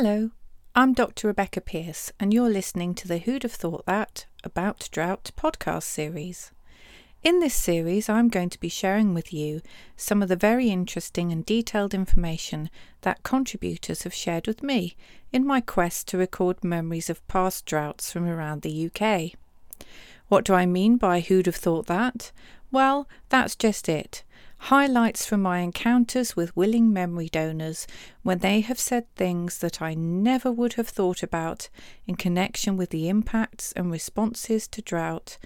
Hello, I'm Dr Rebecca Pearce and you're listening to the Who'd Have Thought That? About Drought podcast series. In this series I'm going to be sharing with you some of the very interesting and detailed information that contributors have shared with me in my quest to record memories of past droughts from around the UK. What do I mean by Who'd Have Thought That? Well, that's just it. Highlights from my encounters with willing memory donors when they have said things that I never would have thought about in connection with the impacts and responses to drought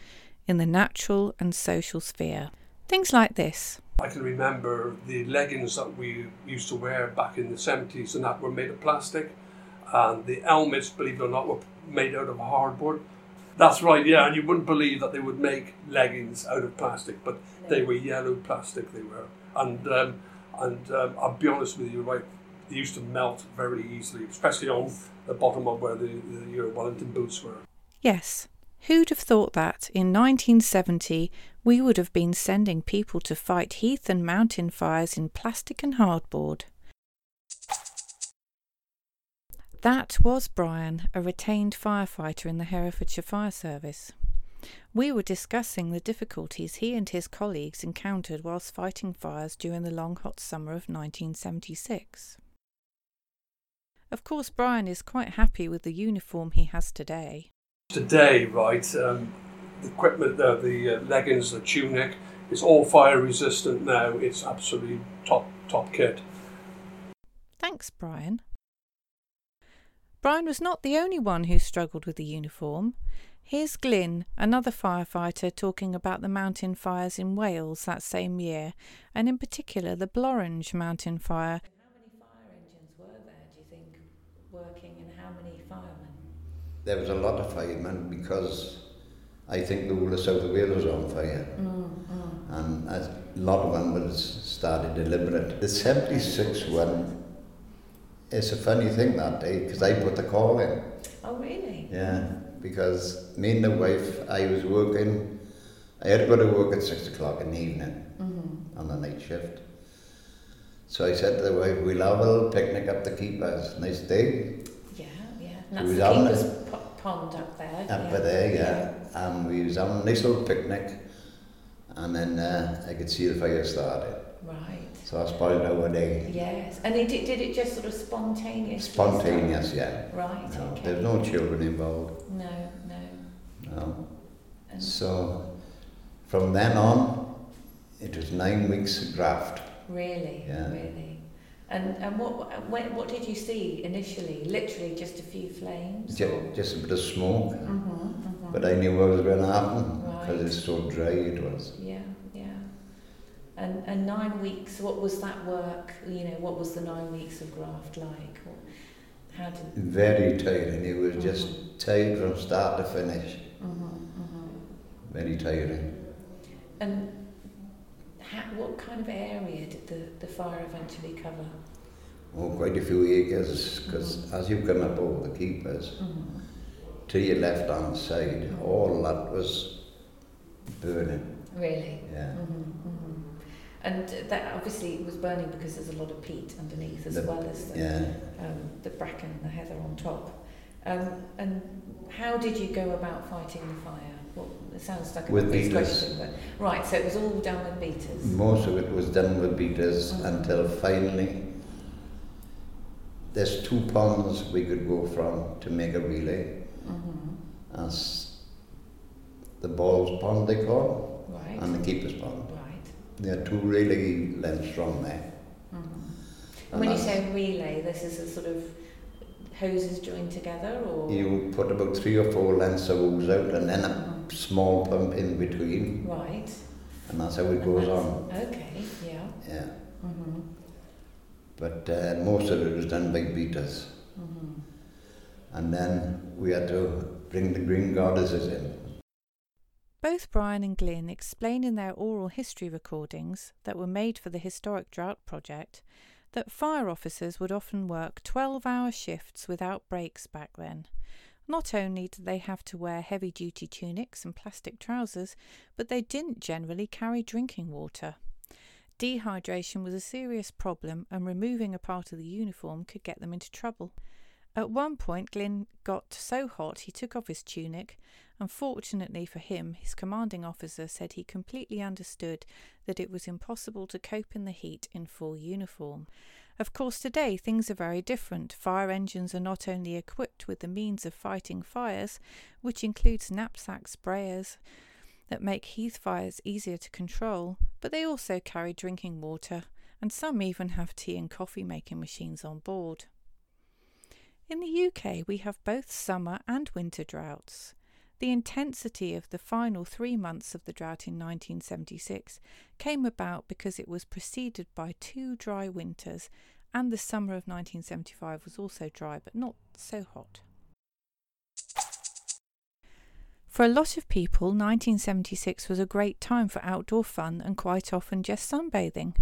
in the natural and social sphere. Things like this. I can remember the leggings that we used to wear back in the 70s and that were made of plastic, and the helmets, believe it or not, were made out of hardboard. That's right, yeah, and you wouldn't believe that they would make leggings out of plastic, but they were yellow plastic, they were. And I'll be honest with you, right, they used to melt very easily, especially on the bottom of where your Wellington boots were. Yes, who'd have thought that in 1970 we would have been sending people to fight heath and mountain fires in plastic and hardboard? That was Brian, a retained firefighter in the Herefordshire Fire Service. We were discussing the difficulties he and his colleagues encountered whilst fighting fires during the long hot summer of 1976. Of course, Brian is quite happy with the uniform he has today. Today, right, the equipment, the leggings, the tunic, it's all fire resistant now. It's absolutely top kit. Thanks, Brian. Brian was not the only one who struggled with the uniform. Here's Glyn, another firefighter, talking about the mountain fires in Wales that same year, and in particular the Blorenge mountain fire. How many fire engines were there, do you think, working, and how many firemen? There was a lot of firemen because I think the whole of South Wales was on fire. Mm-hmm. And a lot of them was started deliberate. The 76 one, it's a funny thing that day, because I put the call in. Oh, really? Yeah, because me and the wife, I was working, I had to go to work at 6 o'clock in the evening, mm-hmm, on the night shift. So I said to the wife, we'll have a little picnic up the Keepers, nice day. Yeah, yeah, and we that's the Keepers pond up there. Up there, yeah. And we was having a nice little picnic, and then I could see the fire started. Right. So I spoiled our day. Yes, and did it just sort of spontaneous? Spontaneous, yeah. Right, no, okay. There's no children involved. No. And so from then on, it was 9 weeks of graft. Really? Yeah. Really. And what did you see initially? Literally just a few flames? Just a bit of smoke. Mm-hmm, mm-hmm. But I knew what was going to happen because it's so dry it was. Yeah. And 9 weeks, what was that work, you know, what was the 9 weeks of graft like? Very tiring, it was, mm-hmm, just tired from start to finish. Mm-hmm, mm-hmm. Very tiring. And what kind of area did the fire eventually cover? Oh, quite a few acres, because mm-hmm, as you come up over the Keepers, mm-hmm, to your left-hand side, mm-hmm, all that was burning. Really? Yeah. Mm-hmm, mm-hmm. And that obviously was burning because there's a lot of peat underneath, as well as the bracken and the heather on top. And how did you go about fighting the fire? Well, it sounds like a big question, but right, so it was all done with beaters. Most of it was done with beaters, mm-hmm, until finally there's two ponds we could go from to make a relay. Mm-hmm. As the Balls Pond they call, right, and the Keepers Pond. Right. There are two relay lengths from there. Mm-hmm. And when you say relay, this is a sort of hoses joined together, or? You put about 3 or 4 lengths of hose out and then a mm-hmm small pump in between. Right. And that's how it goes on. Okay, yeah. Yeah. Mm-hmm. But most of it was done by beaters. Mm-hmm. And then we had to bring the green goddesses in. Both Brian and Glyn explain in their oral history recordings that were made for the Historic Drought Project that fire officers would often work 12-hour shifts without breaks back then. Not only did they have to wear heavy-duty tunics and plastic trousers, but they didn't generally carry drinking water. Dehydration was a serious problem, and removing a part of the uniform could get them into trouble. At one point Glyn got so hot he took off his tunic. Unfortunately for him, his commanding officer said he completely understood that it was impossible to cope in the heat in full uniform. Of course, today things are very different. Fire engines are not only equipped with the means of fighting fires, which includes knapsack sprayers that make heath fires easier to control, but they also carry drinking water, and some even have tea and coffee making machines on board. In the UK, we have both summer and winter droughts. The intensity of the final 3 months of the drought in 1976 came about because it was preceded by 2 dry winters, and the summer of 1975 was also dry but not so hot. For a lot of people, 1976 was a great time for outdoor fun and quite often just sunbathing.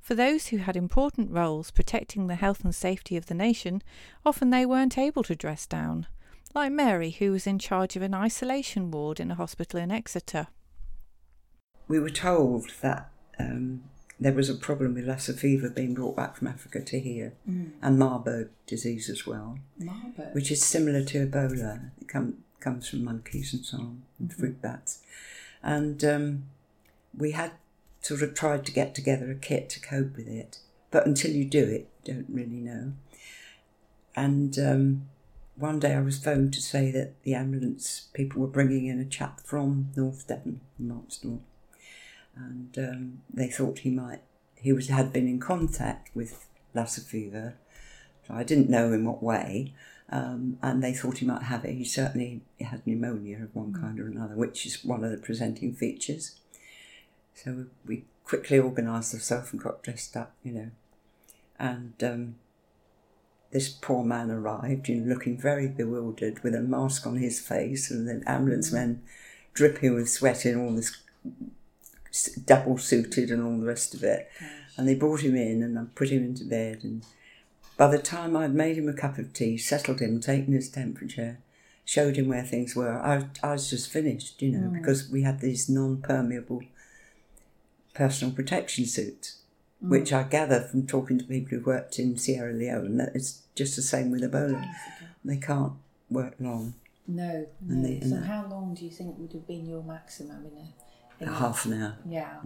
For those who had important roles protecting the health and safety of the nation, often they weren't able to dress down, like Mary, who was in charge of an isolation ward in a hospital in Exeter. We were told that there was a problem with Lassa fever being brought back from Africa to here, and Marburg disease as well, which is similar to Ebola. It comes from monkeys and so on, and fruit bats. And we had sort of tried to get together a kit to cope with it, but until you do it, you don't really know. And one day I was phoned to say that the ambulance people were bringing in a chap from North Devon, Markstall, and they thought he had been in contact with Lassa fever. So I didn't know in what way, and they thought he might have it. He certainly had pneumonia of one kind or another, which is one of the presenting features. So we quickly organised ourselves and got dressed up, and this poor man arrived, looking very bewildered, with a mask on his face, and the ambulance men dripping with sweat in all this, double-suited and all the rest of it. And they brought him in, and I put him into bed, and by the time I'd made him a cup of tea, settled him, taken his temperature, showed him where things were, I was just finished, because we had these non-permeable personal protection suits, which I gather from talking to people who worked in Sierra Leone, that it's just the same with Ebola. They can't work long. No. So how long do you think would have been your maximum in a half an hour. Yeah.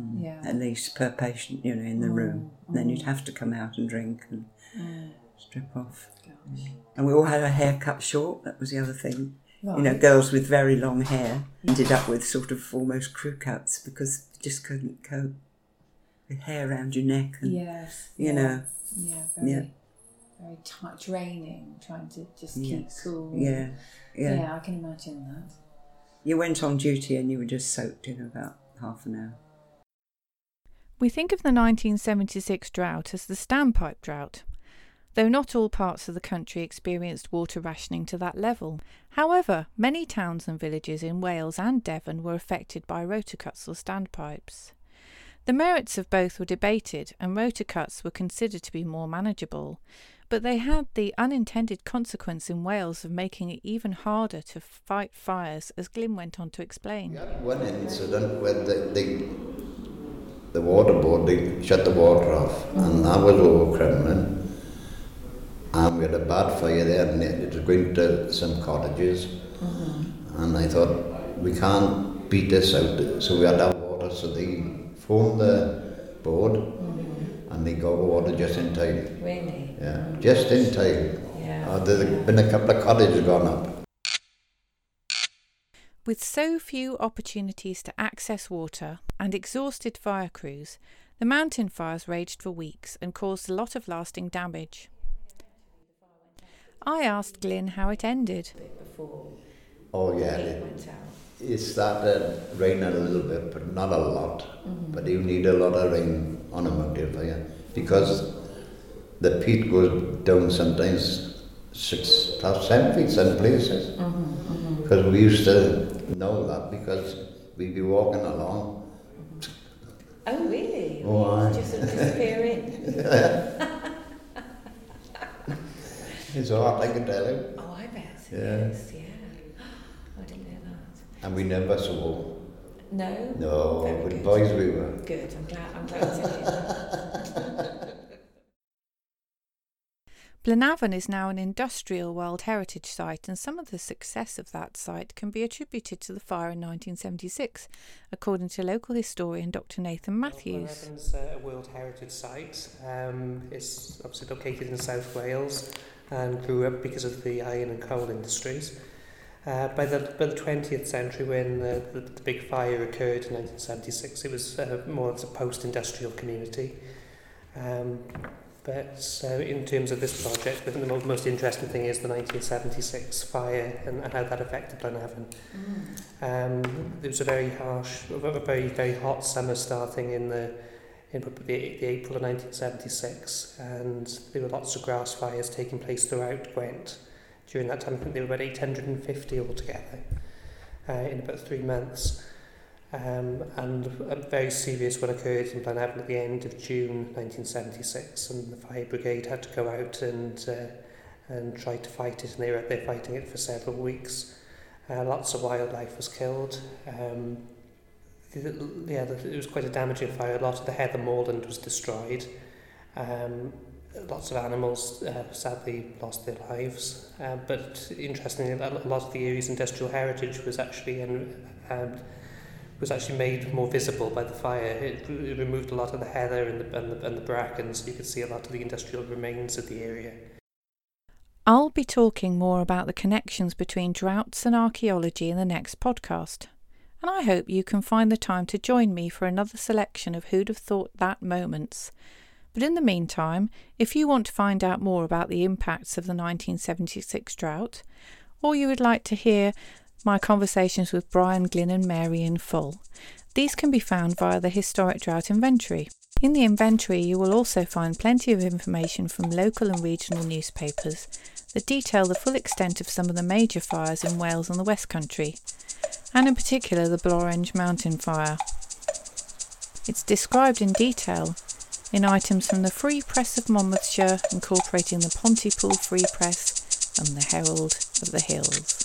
At least per patient, in the room. And then you'd have to come out and drink and strip off. Gosh. And we all had our hair cut short. That was the other thing. Right. Girls with very long hair ended up with sort of almost crew cuts because they just couldn't cope. Hair around your neck, and very tight, draining, trying to just keep cool. I can imagine that. You went on duty and you were just soaked in about half an hour. We think of the 1976 drought as the standpipe drought, though not all parts of the country experienced water rationing to that level. However, many towns and villages in Wales and Devon were affected by rotor cuts or standpipes. The merits of both were debated, and rotor cuts were considered to be more manageable, but they had the unintended consequence in Wales of making it even harder to fight fires, as Glyn went on to explain. We had one incident where the water board shut the water off, and I was over Kremlin, and we had a bad fire there, and it was going to some cottages, and I thought, we can't beat this out, so we had our water, so they phoned the board and they got water just in time. Really? Yeah, just in time. Yeah. There's been a couple of cottages gone up. With so few opportunities to access water and exhausted fire crews, the mountain fires raged for weeks and caused a lot of lasting damage. I asked Glyn how it ended. It went out. It started raining a little bit, but not a lot. But you need a lot of rain on a mountain fire because the peat goes down sometimes 6 plus 7 feet in places. Because we used to know that because we'd be walking along. Oh really? Oh, you just disappear in. It's hot, I can tell you. Oh, I bet it is. And we never saw. No? No, good boys we were. Good, I'm glad to hear that. Glenavon is now an industrial World Heritage Site, and some of the success of that site can be attributed to the fire in 1976, according to local historian Dr. Nathan Matthews. Glenavon's a World Heritage Site. It's obviously located in South Wales and grew up because of the iron and coal industries. By the 20th century, when the big fire occurred in 1976, it was more of a post-industrial community. But in terms of this project, the most interesting thing is the 1976 fire and how that affected Blaenavon. It was a very harsh, very, very hot summer starting in the April of 1976, and there were lots of grass fires taking place throughout Gwent. During that time, I think there were about 850 altogether in about 3 months. And a very serious one occurred in Blaenavon at the end of June 1976, and the fire brigade had to go out and try to fight it, and they were out there fighting it for several weeks. Lots of wildlife was killed. It was quite a damaging fire. A lot of the heather moorland was destroyed. Lots of animals sadly lost their lives, but interestingly, a lot of the area's industrial heritage was actually made more visible by the fire. It removed a lot of the heather and the bracken, so you could see a lot of the industrial remains of the area. I'll be talking more about the connections between droughts and archaeology in the next podcast, and I hope you can find the time to join me for another selection of Who'd Have Thought That moments. But in the meantime, if you want to find out more about the impacts of the 1976 drought, or you would like to hear my conversations with Brian, Glyn and Mary in full, these can be found via the Historic Drought Inventory. In the inventory, you will also find plenty of information from local and regional newspapers that detail the full extent of some of the major fires in Wales and the West Country, and in particular the Blorenge mountain fire. It's described in detail in items from the Free Press of Monmouthshire, incorporating the Pontypool Free Press and the Herald of the Hills.